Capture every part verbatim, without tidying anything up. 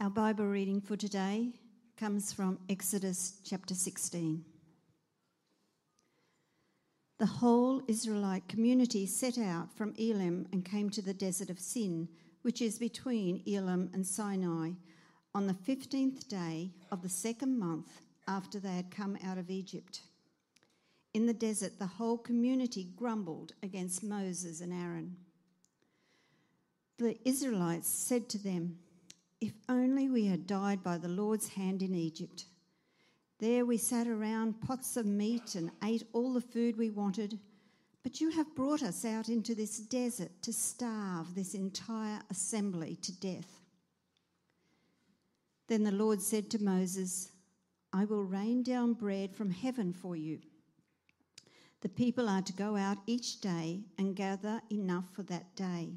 Our Bible reading for today comes from Exodus chapter sixteen. The whole Israelite community set out from Elim and came to the desert of Sin, which is between Elim and Sinai, on the fifteenth day of the second month after they had come out of Egypt. In the desert, the whole community grumbled against Moses and Aaron. The Israelites said to them, "If only we had died by the Lord's hand in Egypt. There we sat around pots of meat and ate all the food we wanted, but you have brought us out into this desert to starve this entire assembly to death." Then the Lord said to Moses, "I will rain down bread from heaven for you. The people are to go out each day and gather enough for that day.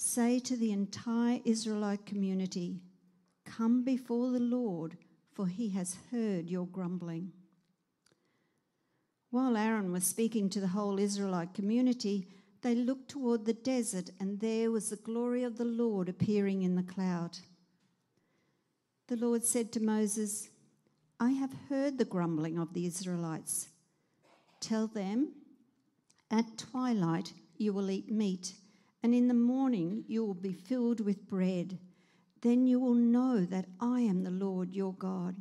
"Say to the entire Israelite community, 'Come before the Lord, for he has heard your grumbling.'" While Aaron was speaking to the whole Israelite community, they looked toward the desert, and there was the glory of the Lord appearing in the cloud. The Lord said to Moses, "I have heard the grumbling of the Israelites. Tell them, at twilight you will eat meat, and in the morning you will be filled with bread. Then you will know that I am the Lord your God."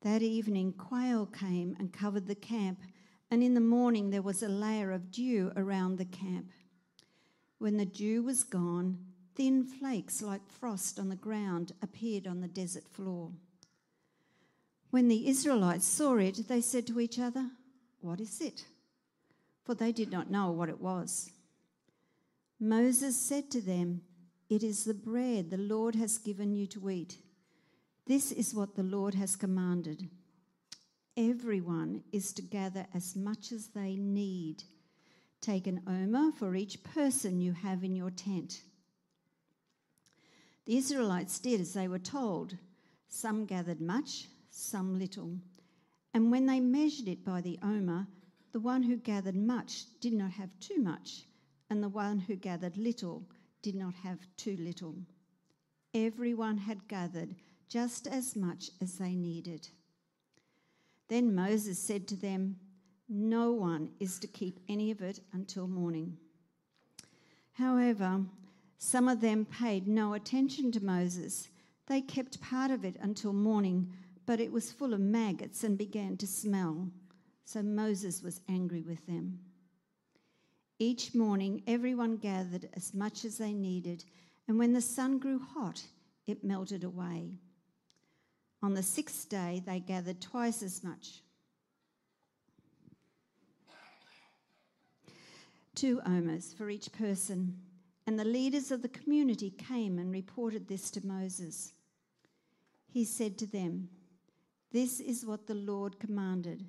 That evening quail came and covered the camp, and in the morning there was a layer of dew around the camp. When the dew was gone, thin flakes like frost on the ground appeared on the desert floor. When the Israelites saw it, they said to each other, "What is it?" For they did not know what it was. Moses said to them, "It is the bread the Lord has given you to eat. This is what the Lord has commanded. Everyone is to gather as much as they need. Take an omer for each person you have in your tent." The Israelites did as they were told. Some gathered much, some little. And when they measured it by the omer, the one who gathered much did not have too much, and the one who gathered little did not have too little. Everyone had gathered just as much as they needed. Then Moses said to them, "No one is to keep any of it until morning." However, some of them paid no attention to Moses. They kept part of it until morning, but it was full of maggots and began to smell. So Moses was angry with them. Each morning, everyone gathered as much as they needed, and when the sun grew hot, it melted away. On the sixth day, they gathered twice as much. Two omers for each person, and the leaders of the community came and reported this to Moses. He said to them, "This is what the Lord commanded.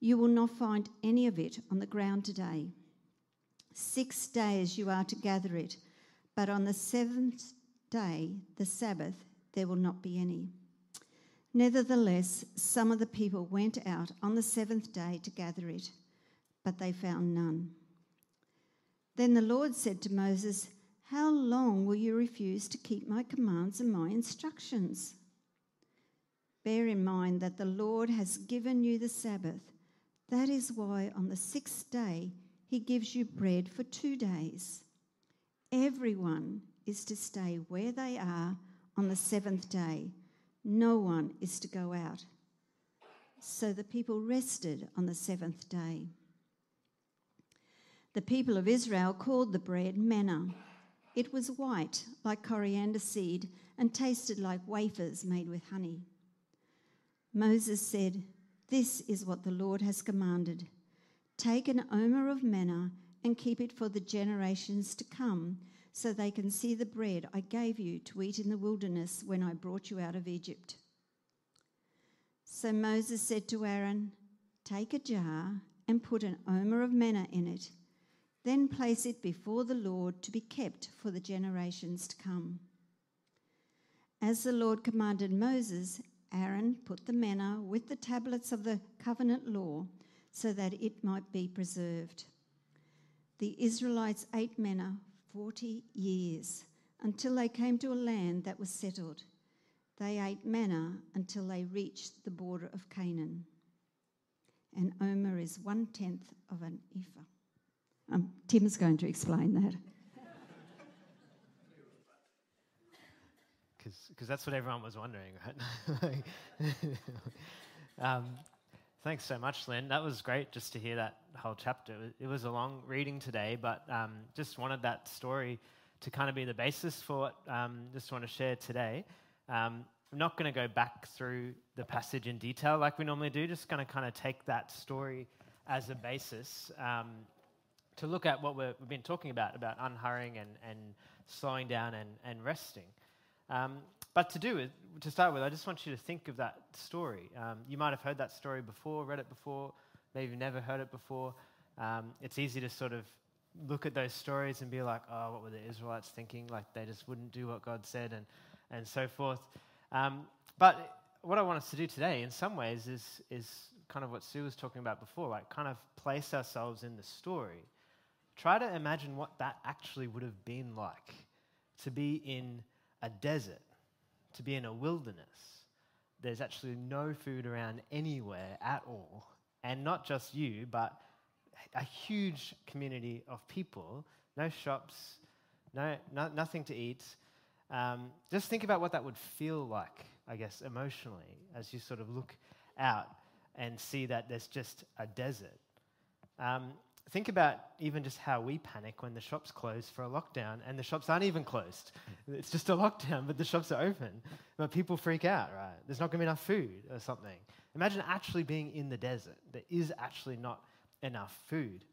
You will not find any of it on the ground today. Six days you are to gather it, but on the seventh day, the Sabbath, there will not be any. Nevertheless, some of the people went out on the seventh day to gather it, but they found none. Then the Lord said to Moses, "How long will you refuse to keep my commands and my instructions? Bear in mind that the Lord has given you the Sabbath. That is why on the sixth day he gives you bread for two days. Everyone is to stay where they are on the seventh day. No one is to go out." So the people rested on the seventh day. The people of Israel called the bread manna. It was white like coriander seed and tasted like wafers made with honey. Moses said, "This is what the Lord has commanded. Take an omer of manna and keep it for the generations to come, so they can see the bread I gave you to eat in the wilderness when I brought you out of Egypt." So Moses said to Aaron, "Take a jar and put an omer of manna in it. Then place it before the Lord to be kept for the generations to come." As the Lord commanded Moses, Aaron put the manna with the tablets of the covenant law so that it might be preserved. The Israelites ate manna forty years until they came to a land that was settled. They ate manna until they reached the border of Canaan. An omer is one-tenth of an ephah. Um, Tim's going to explain that. Because that's what everyone was wondering, right? um, thanks so much, Lynn. That was great just to hear that whole chapter. It was a long reading today, but um, just wanted that story to kind of be the basis for what I um, just want to share today. Um, I'm not going to go back through the passage in detail like we normally do, just going to kind of take that story as a basis um, to look at what we've been talking about, about unhurrying and, and slowing down and, and resting. Um, but to do it, to start with, I just want you to think of that story. Um, you might have heard that story before, read it before, maybe you've never heard it before. Um, it's easy to sort of look at those stories and be like, oh, what were the Israelites thinking? Like, they just wouldn't do what God said and, and so forth. Um, but what I want us to do today, in some ways, is, is kind of what Sue was talking about before, like kind of place ourselves in the story. Try to imagine what that actually would have been like to be in a desert, to be in a wilderness. There's actually no food around anywhere at all, and not just you, but a huge community of people, no shops, no, no nothing to eat. Um, just think about what that would feel like, I guess, emotionally, as you sort of look out and see that there's just a desert. Um, Think about even just how we panic when the shops close for a lockdown, and the shops aren't even closed. It's just a lockdown, but the shops are open. But people freak out, right? There's not going to be enough food or something. Imagine actually being in the desert. There is actually not enough food.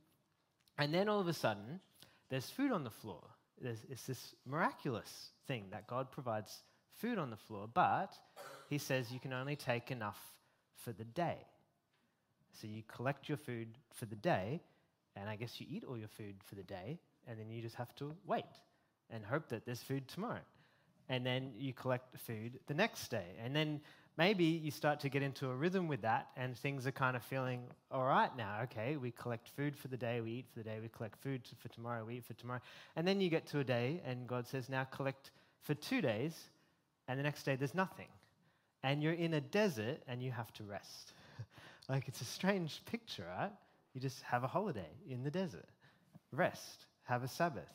And then all of a sudden, there's food on the floor. There's, it's this miraculous thing that God provides food on the floor, but he says you can only take enough for the day. So you collect your food for the day, and I guess you eat all your food for the day, and then you just have to wait and hope that there's food tomorrow. And then you collect the food the next day. And then maybe you start to get into a rhythm with that, and things are kind of feeling, all right now, okay, we collect food for the day, we eat for the day, we collect food for tomorrow, we eat for tomorrow. And then you get to a day, and God says, now collect for two days, and the next day there's nothing. And you're in a desert, and you have to rest. Like, it's a strange picture, right? You just have a holiday in the desert, rest, have a Sabbath,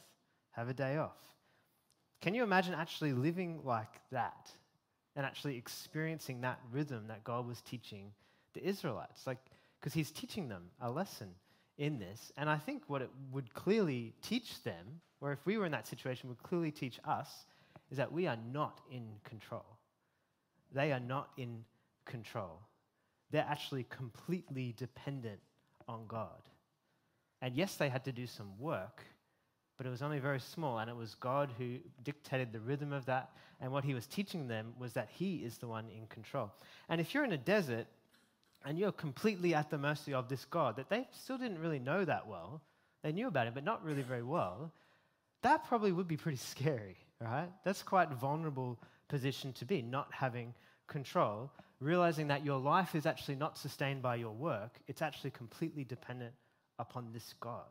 have a day off. Can you imagine actually living like that and actually experiencing that rhythm that God was teaching the Israelites? Like, because he's teaching them a lesson in this, and I think what it would clearly teach them, or if we were in that situation, would clearly teach us, is that we are not in control. They are not in control. They're actually completely dependent on God. And yes, they had to do some work, but it was only very small, and it was God who dictated the rhythm of that, and what he was teaching them was that he is the one in control. And if you're in a desert, and you're completely at the mercy of this God, that they still didn't really know that well, they knew about it, but not really very well, that probably would be pretty scary, right? That's quite a vulnerable position to be, not having control realizing that your life is actually not sustained by your work, it's actually completely dependent upon this God.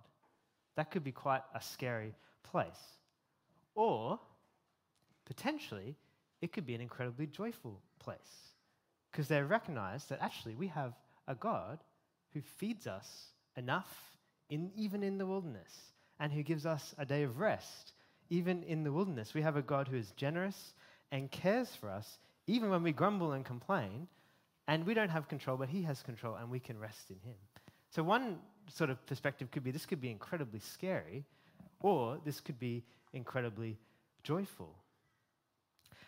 That could be quite a scary place. Or, potentially, it could be an incredibly joyful place, because they recognize that actually we have a God who feeds us enough, in, even in the wilderness, and who gives us a day of rest, even in the wilderness. We have a God who is generous and cares for us, even when we grumble and complain, and we don't have control, but he has control, and we can rest in him. So one sort of perspective could be, this could be incredibly scary, or this could be incredibly joyful.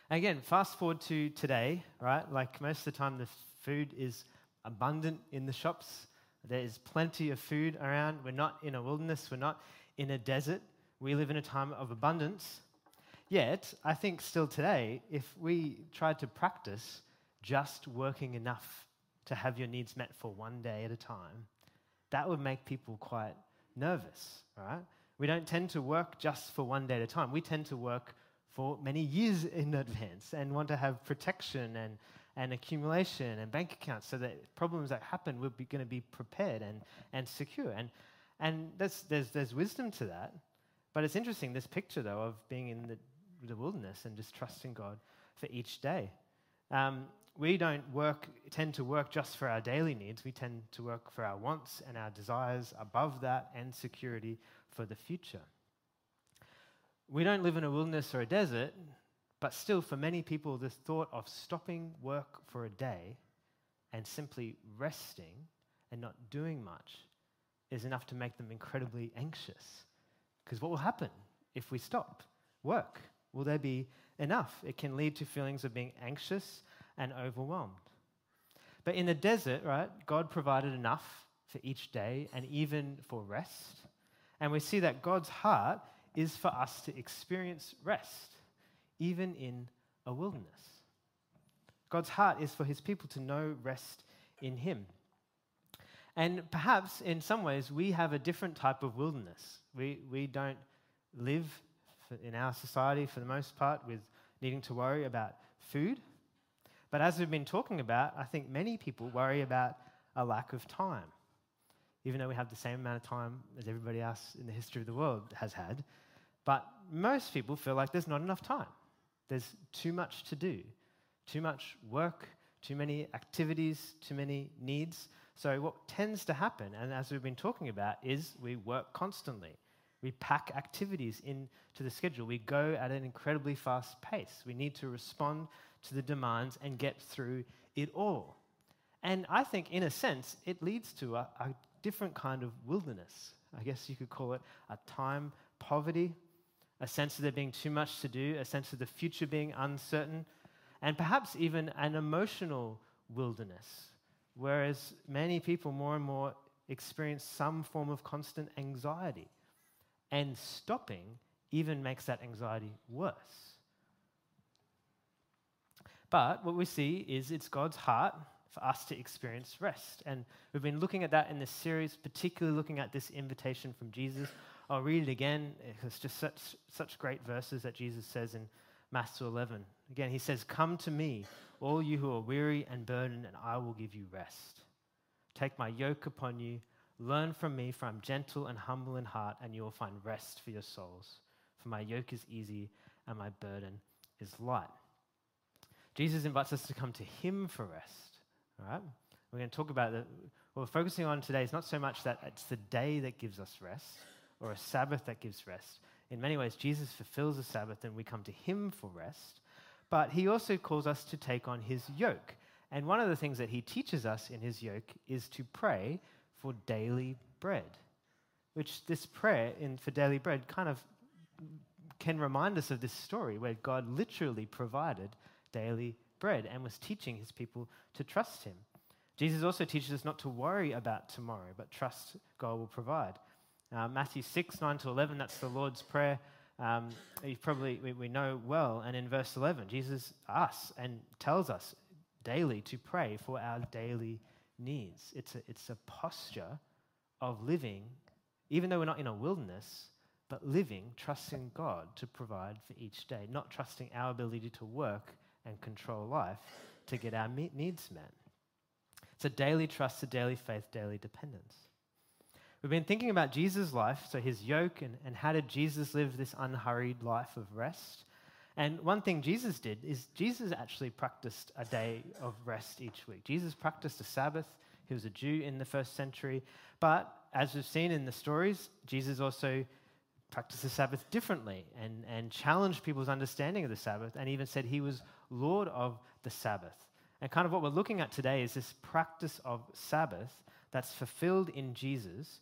And again, fast forward to today, right? Like most of the time, the food is abundant in the shops. There is plenty of food around. We're not in a wilderness. We're not in a desert. We live in a time of abundance. Yet, I think still today, if we tried to practice just working enough to have your needs met for one day at a time, that would make people quite nervous, right? We don't tend to work just for one day at a time. We tend to work for many years in advance and want to have protection and, and accumulation and bank accounts so that problems that happen we're going to be prepared and, and secure. And, and that's, there's, there's wisdom to that. But it's interesting, this picture, though, of being in the, the wilderness and just trusting God for each day. Um, we don't work, tend to work just for our daily needs. We tend to work for our wants and our desires above that and security for the future. We don't live in a wilderness or a desert, but still for many people the thought of stopping work for a day and simply resting and not doing much is enough to make them incredibly anxious. Because what will happen if we stop work? Will there be enough? It can lead to feelings of being anxious and overwhelmed. But in the desert, right, God provided enough for each day and even for rest. And we see that God's heart is for us to experience rest, even in a wilderness. God's heart is for his people to know rest in him. And perhaps in some ways we have a different type of wilderness. We, we don't live in our society for the most part with needing to worry about food. But as we've been talking about, I think many people worry about a lack of time. Even though we have the same amount of time as everybody else in the history of the world has had. But most people feel like there's not enough time. There's too much to do, too much work, too many activities, too many needs. So what tends to happen, and as we've been talking about, is we work constantly. We pack activities into the schedule. We go at an incredibly fast pace. We need to respond to the demands and get through it all. And I think, in a sense, it leads to a, a different kind of wilderness. I guess you could call it a time poverty, a sense of there being too much to do, a sense of the future being uncertain, and perhaps even an emotional wilderness, whereas many people more and more experience some form of constant anxiety, and stopping even makes that anxiety worse. But what we see is it's God's heart for us to experience rest, and we've been looking at that in this series, particularly looking at this invitation from Jesus. I'll read it again. It's just such, such great verses that Jesus says in Matthew eleven. Again, he says, "Come to me, all you who are weary and burdened, and I will give you rest. Take my yoke upon you. Learn from me, for I'm gentle and humble in heart, and you will find rest for your souls. For my yoke is easy and my burden is light." Jesus invites us to come to him for rest. All right? We're going to talk about that. What we're focusing on today is not so much that it's the day that gives us rest, or a Sabbath that gives rest. In many ways, Jesus fulfills the Sabbath and we come to him for rest, but he also calls us to take on his yoke. And one of the things that he teaches us in his yoke is to pray for daily bread, which this prayer in for daily bread kind of can remind us of this story where God literally provided daily bread and was teaching his people to trust him. Jesus also teaches us not to worry about tomorrow, but trust God will provide. Uh, Matthew six, nine to eleven, that's the Lord's Prayer. Um, you probably, we, we know well. And in verse eleven, Jesus asks and tells us daily to pray for our daily needs. It's a, it's a posture of living, even though we're not in a wilderness, but living, trusting God to provide for each day, not trusting our ability to work and control life to get our needs met. It's a daily trust, a daily faith, daily dependence. We've been thinking about Jesus' life, so his yoke, and, and how did Jesus live this unhurried life of rest? And one thing Jesus did is Jesus actually practiced a day of rest each week. Jesus practiced a Sabbath. He was a Jew in the first century. But as we've seen in the stories, Jesus also practiced the Sabbath differently and, and challenged people's understanding of the Sabbath, and even said he was Lord of the Sabbath. And kind of what we're looking at today is this practice of Sabbath that's fulfilled in Jesus.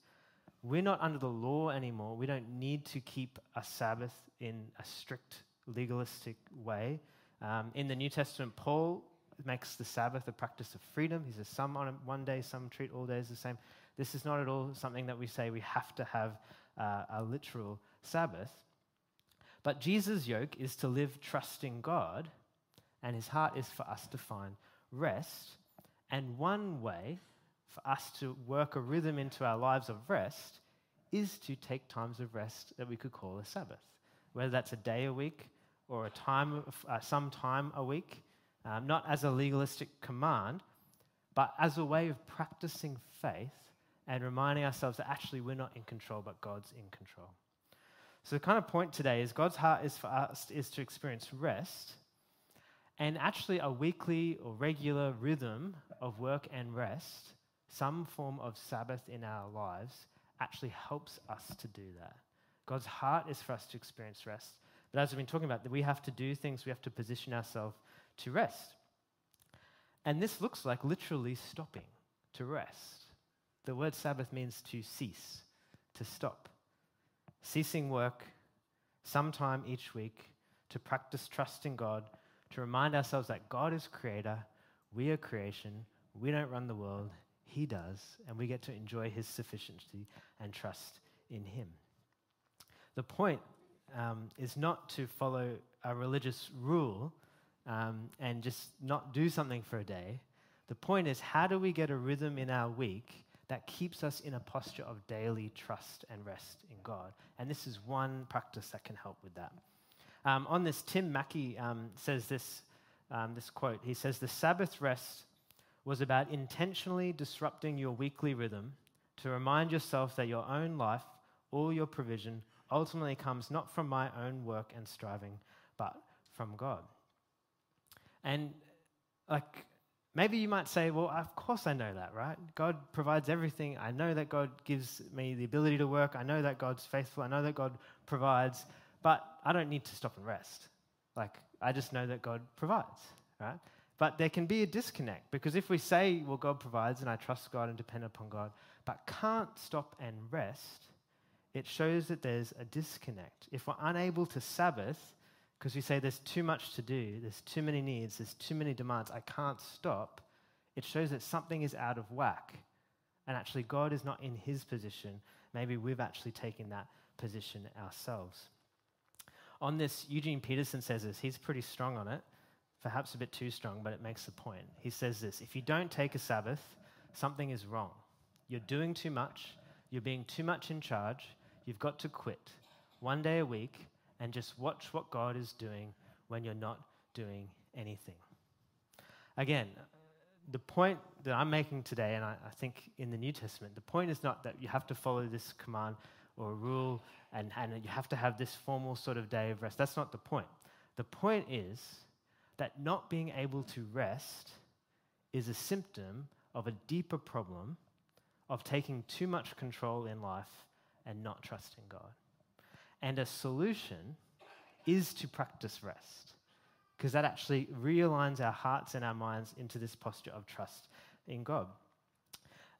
We're not under the law anymore. We don't need to keep a Sabbath in a strict, legalistic way. Um, in the New Testament, Paul makes the Sabbath a practice of freedom. He says some on one day, some treat all days the same. This is not at all something that we say we have to have uh, a literal Sabbath. But Jesus' yoke is to live trusting God, and his heart is for us to find rest. And one way for us to work a rhythm into our lives of rest is to take times of rest that we could call a Sabbath, whether that's a day a week or a time, uh, some time a week. Um, not as a legalistic command, but as a way of practicing faith and reminding ourselves that actually we're not in control, but God's in control. So the kind of point today is God's heart is for us is to experience rest, and actually a weekly or regular rhythm of work and rest, some form of Sabbath in our lives, actually helps us to do that. God's heart is for us to experience rest, but as we've been talking about, that we have to do things, we have to position ourselves to rest. And this looks like literally stopping to rest. The word Sabbath means to cease, to stop. Ceasing work sometime each week to practice trust in God, to remind ourselves that God is creator, we are creation, we don't run the world, he does, and we get to enjoy his sufficiency and trust in him. The point um, is not to follow a religious rule Um, and just not do something for a day. The point is, how do we get a rhythm in our week that keeps us in a posture of daily trust and rest in God? And this is one practice that can help with that. Um, on this, Tim Mackey um, says this, um, this quote. He says, "The Sabbath rest was about intentionally disrupting your weekly rhythm to remind yourself that your own life, all your provision, ultimately comes not from my own work and striving, but from God." And like, maybe you might say, well, of course I know that, right? God provides everything. I know that God gives me the ability to work. I know that God's faithful. I know that God provides, but I don't need to stop and rest. Like, I just know that God provides, right? But there can be a disconnect, because if we say, well, God provides and I trust God and depend upon God, but can't stop and rest, it shows that there's a disconnect. If we're unable to Sabbath, because we say there's too much to do, there's too many needs, there's too many demands, I can't stop, it shows that something is out of whack. And actually God is not in his position. Maybe we've actually taken that position ourselves. On this, Eugene Peterson says this. He's pretty strong on it, perhaps a bit too strong, but it makes the point. He says this: if you don't take a Sabbath, something is wrong. You're doing too much. You're being too much in charge. You've got to quit. One day a week, and just watch what God is doing when you're not doing anything. Again, the point that I'm making today, and I, I think in the New Testament, the point is not that you have to follow this command or rule and, and you have to have this formal sort of day of rest. That's not the point. The point is that not being able to rest is a symptom of a deeper problem of taking too much control in life and not trusting God. And a solution is to practice rest, because that actually realigns our hearts and our minds into this posture of trust in God.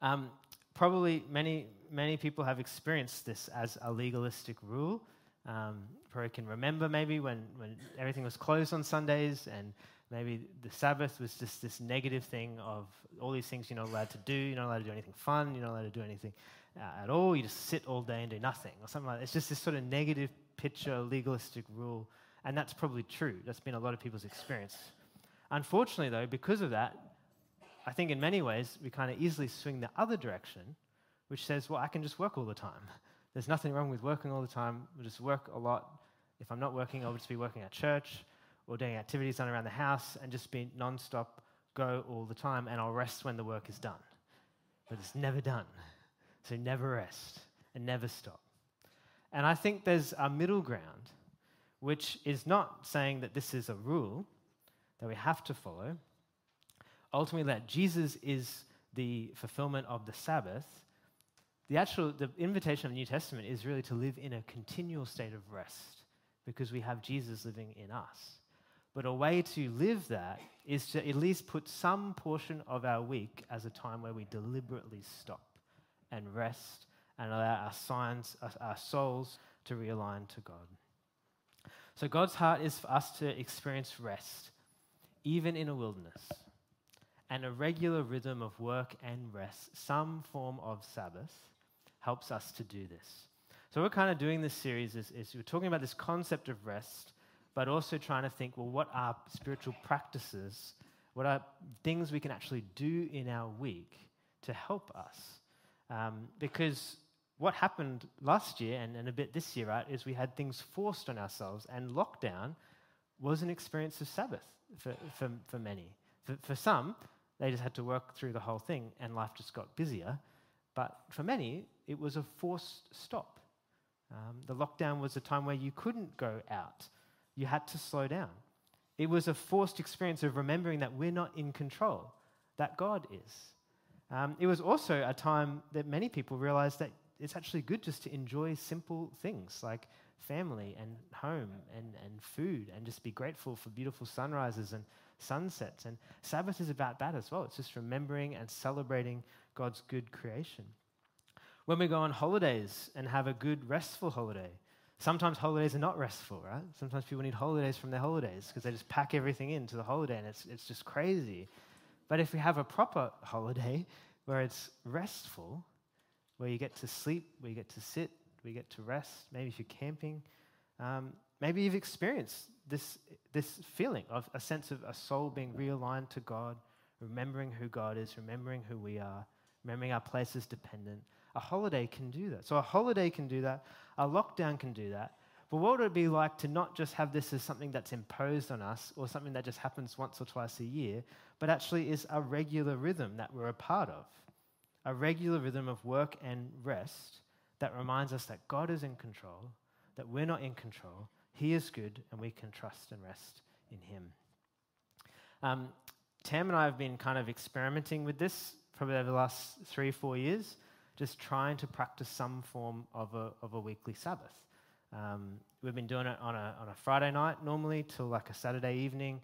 Um, probably many, many people have experienced this as a legalistic rule. Um, probably can remember maybe when, when everything was closed on Sundays, and maybe the Sabbath was just this negative thing of all these things you're not allowed to do, you're not allowed to do anything fun, you're not allowed to do anything Uh, at all, you just sit all day and do nothing, or something like that. It's just this sort of negative picture, legalistic rule, and that's probably true. That's been a lot of people's experience. Unfortunately, though, because of that, I think in many ways, we kind of easily swing the other direction, which says, well, I can just work all the time. There's nothing wrong with working all the time. We'll just work a lot. If I'm not working, I'll just be working at church, or doing activities done around the house and just be non-stop, go all the time, and I'll rest when the work is done. But it's never done. So never rest and never stop. And I think there's a middle ground, which is not saying that this is a rule that we have to follow. Ultimately, that Jesus is the fulfillment of the Sabbath. The actual the invitation of the New Testament is really to live in a continual state of rest because we have Jesus living in us. But a way to live that is to at least put some portion of our week as a time where we deliberately stop and rest and allow our signs, our souls to realign to God. So God's heart is for us to experience rest, even in a wilderness, and a regular rhythm of work and rest, some form of Sabbath, helps us to do this. So what we're kind of doing this series is, is we're talking about this concept of rest, but also trying to think, well, what are spiritual practices? What are things we can actually do in our week to help us? Um, because what happened last year, and, and a bit this year, right, is we had things forced on ourselves, and lockdown was an experience of Sabbath for, for, for many. For, for some, they just had to work through the whole thing, and life just got busier. But for many, it was a forced stop. Um, the lockdown was a time where you couldn't go out. You had to slow down. It was a forced experience of remembering that we're not in control, that God is. Um, it was also a time that many people realized that it's actually good just to enjoy simple things like family and home and, and food, and just be grateful for beautiful sunrises and sunsets. And Sabbath is about that as well. It's just remembering and celebrating God's good creation. When we go on holidays and have a good, restful holiday, sometimes holidays are not restful, right? Sometimes people need holidays from their holidays because they just pack everything into the holiday, and it's, it's just crazy. But if we have a proper holiday where it's restful, where you get to sleep, where you get to sit, where you get to rest, maybe if you're camping, um, maybe you've experienced this this feeling of a sense of a soul being realigned to God, remembering who God is, remembering who we are, remembering our place is dependent. A holiday can do that. So a holiday can do that. A lockdown can do that. But what would it be like to not just have this as something that's imposed on us or something that just happens once or twice a year, but actually is a regular rhythm that we're a part of, a regular rhythm of work and rest that reminds us that God is in control, that we're not in control, He is good, and we can trust and rest in Him. Um, Tam and I have been kind of experimenting with this probably over the last three, four years, just trying to practice some form of a, of a weekly Sabbath. Um, we've been doing it on a, on a Friday night normally till like a Saturday evening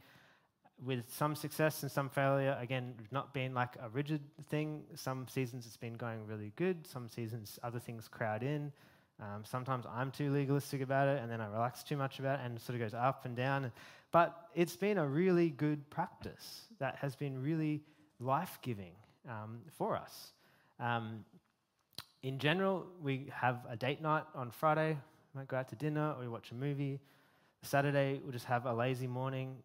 with some success and some failure. Again, not being like a rigid thing. Some seasons it's been going really good. Some seasons other things crowd in. Um, sometimes I'm too legalistic about it, and then I relax too much about it, and it sort of goes up and down. But it's been a really good practice that has been really life-giving um, for us. Um, in general, we have a date night on Friday. We might go out to dinner, or we watch a movie. Saturday, we'll just have a lazy morning.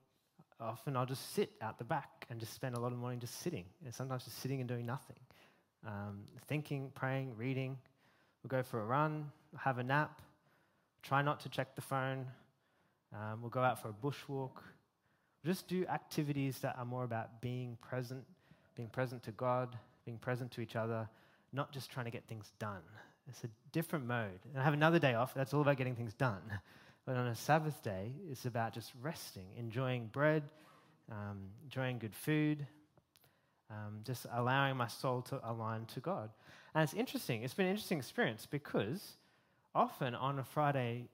Often I'll just sit out the back and just spend a lot of the morning just sitting, and sometimes just sitting and doing nothing. Um, thinking, praying, reading. We'll go for a run, have a nap, try not to check the phone. Um, we'll go out for a bush walk. We'll just do activities that are more about being present, being present to God, being present to each other, not just trying to get things done. It's a different mode. And I have another day off. That's all about getting things done. But on a Sabbath day, it's about just resting, enjoying bread, um, enjoying good food, Um, just allowing my soul to align to God. And it's interesting. It's been an interesting experience because often on a Friday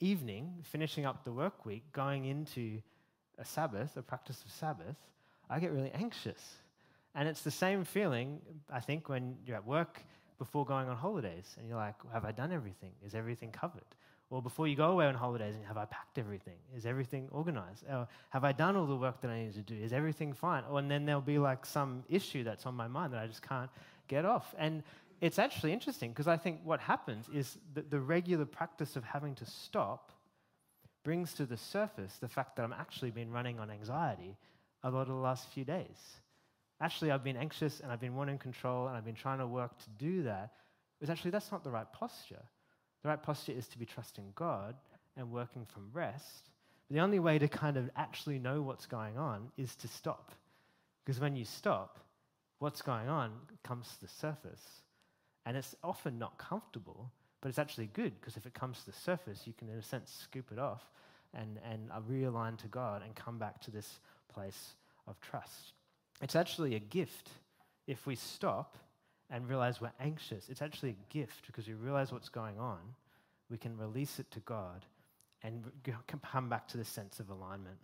evening, finishing up the work week, going into a Sabbath, a practice of Sabbath, I get really anxious. And it's the same feeling, I think, when you're at work before going on holidays and you're like, have I done everything? Is everything covered? Or before you go away on holidays, and have I packed everything? Is everything organized? Or have I done all the work that I need to do? Is everything fine? Or, and then there'll be like some issue that's on my mind that I just can't get off. And it's actually interesting because I think what happens is that the regular practice of having to stop brings to the surface the fact that I'm actually been running on anxiety a lot of the last few days. Actually, I've been anxious and I've been wanting control and I've been trying to work to do that. Because actually, that's not the right posture. The right posture is to be trusting God and working from rest, But the only way to kind of actually know what's going on is to stop. Because when you stop, what's going on comes to the surface. And it's often not comfortable, but it's actually good, because if it comes to the surface, you can, in a sense, scoop it off and, and realign to God and come back to this place of trust. It's actually a gift if we stop and realize we're anxious. It's actually a gift because we realize what's going on. We can release it to God and come back to this sense of alignment.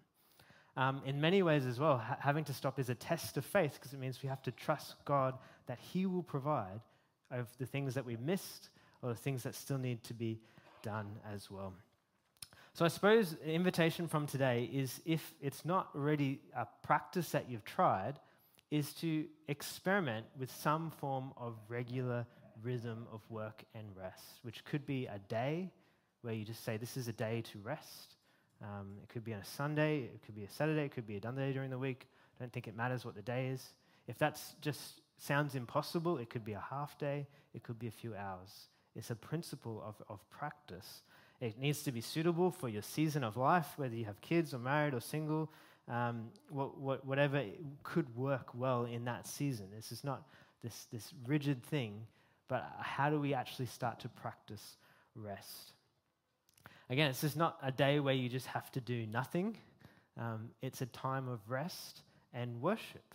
Um, in many ways as well, ha- having to stop is a test of faith, because it means we have to trust God that he will provide of the things that we missed or the things that still need to be done as well. So I suppose the invitation from today is, if it's not already a practice that you've tried, is to experiment with some form of regular rhythm of work and rest, which could be a day where you just say, this is a day to rest. Um, it could be on a Sunday, it could be a Saturday, it could be a Sunday during the week. I don't think it matters what the day is. If that's just sounds impossible, it could be a half day, it could be a few hours. It's a principle of, of practice. It needs to be suitable for your season of life, whether you have kids or married or single. Um, what, what, whatever could work well in that season. This is not this, this rigid thing, but how do we actually start to practice rest? Again, this is not a day where you just have to do nothing. Um, it's a time of rest and worship.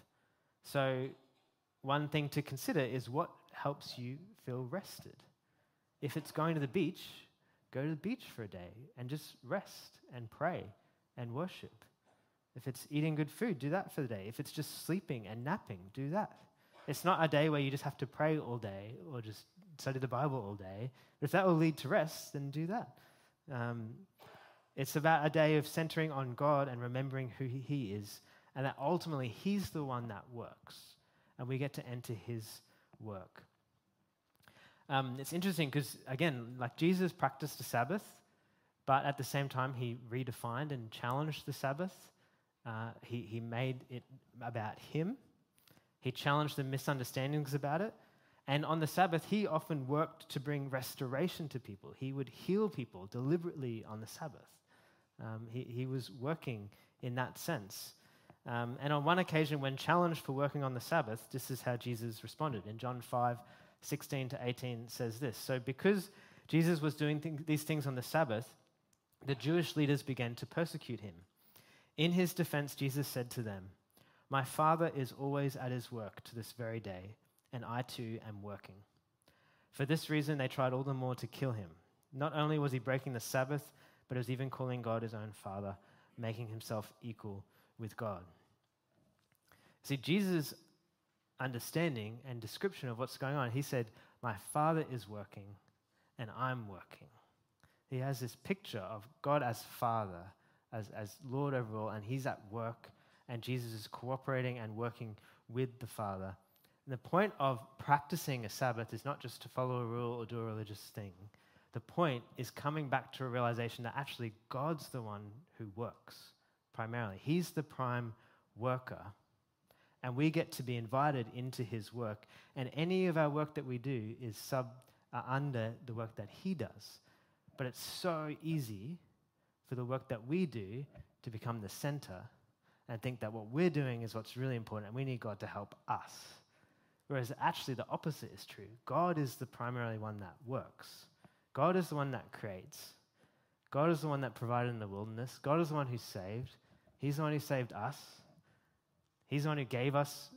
So one thing to consider is what helps you feel rested. If it's going to the beach, go to the beach for a day and just rest and pray and worship. If it's eating good food, do that for the day. If it's just sleeping and napping, do that. It's not a day where you just have to pray all day or just study the Bible all day. But if that will lead to rest, then do that. Um, it's about a day of centering on God and remembering who he is, and that ultimately he's the one that works, and we get to enter his work. Um, it's interesting because, again, like Jesus practiced the Sabbath, but at the same time he redefined and challenged the Sabbath. Uh, he, he made it about him. He challenged the misunderstandings about it. And on the Sabbath, he often worked to bring restoration to people. He would heal people deliberately on the Sabbath. Um, he, he was working in that sense. Um, and on one occasion, when challenged for working on the Sabbath, this is how Jesus responded. In John five, sixteen to eighteen says this. So because Jesus was doing th- these things on the Sabbath, the Jewish leaders began to persecute him. In his defense, Jesus said to them, "My Father is always at his work to this very day, and I too am working." For this reason, they tried all the more to kill him. Not only was he breaking the Sabbath, but he was even calling God his own Father, making himself equal with God. See, Jesus' understanding and description of what's going on, he said, "My Father is working, and I'm working." He has this picture of God as Father, As, as Lord over all, and he's at work, and Jesus is cooperating and working with the Father. And the point of practicing a Sabbath is not just to follow a rule or do a religious thing. The point is coming back to a realization that actually God's the one who works primarily. He's the prime worker, and we get to be invited into his work, and any of our work that we do is sub uh, under the work that he does. But it's so easy for the work that we do to become the center and think that what we're doing is what's really important and we need God to help us. Whereas actually the opposite is true. God is the primary one that works. God is the one that creates. God is the one that provided in the wilderness. God is the one who saved. He's the one who saved us. He's the one who gave us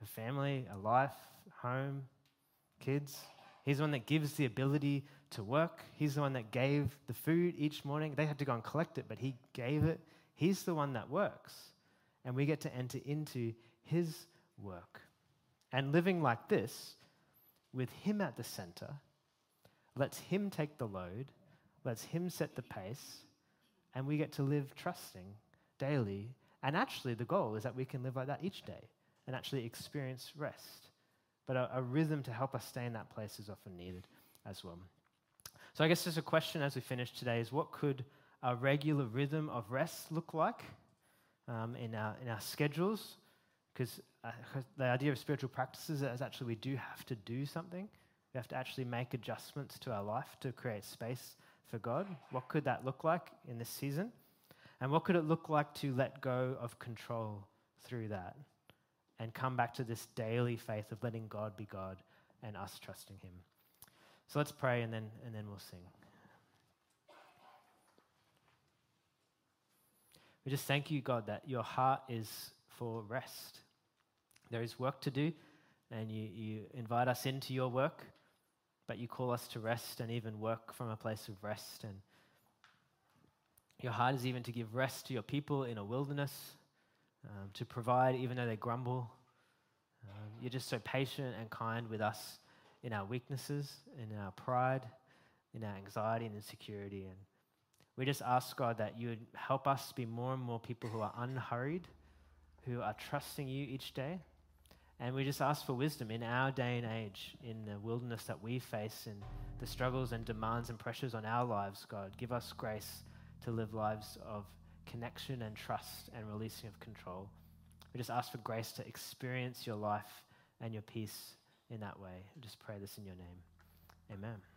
a family, a life, home, kids. He's the one that gives the ability to work. He's the one that gave the food each morning. They had to go and collect it, but he gave it. He's the one that works. And we get to enter into his work. And living like this, with him at the center, lets him take the load, lets him set the pace, and we get to live trusting daily. And actually the goal is that we can live like that each day and actually experience rest. But a, a rhythm to help us stay in that place is often needed as well. So I guess just a question as we finish today is, what could a regular rhythm of rest look like um, in our in our schedules? Because uh, the idea of spiritual practices is actually we do have to do something. We have to actually make adjustments to our life to create space for God. What could that look like in this season? And what could it look like to let go of control through that and come back to this daily faith of letting God be God and us trusting him? So let's pray and then, and then we'll sing. We just thank you, God, that your heart is for rest. There is work to do, and you, you invite us into your work, but you call us to rest and even work from a place of rest. And your heart is even to give rest to your people in a wilderness, um, to provide even though they grumble. Um, you're just so patient and kind with us in our weaknesses, in our pride, in our anxiety and insecurity. And we just ask, God, that you would help us be more and more people who are unhurried, who are trusting you each day. And we just ask for wisdom in our day and age, in the wilderness that we face, and the struggles and demands and pressures on our lives, God. Give us grace to live lives of connection and trust and releasing of control. We just ask for grace to experience your life and your peace in that way. I just pray this in your name. Amen.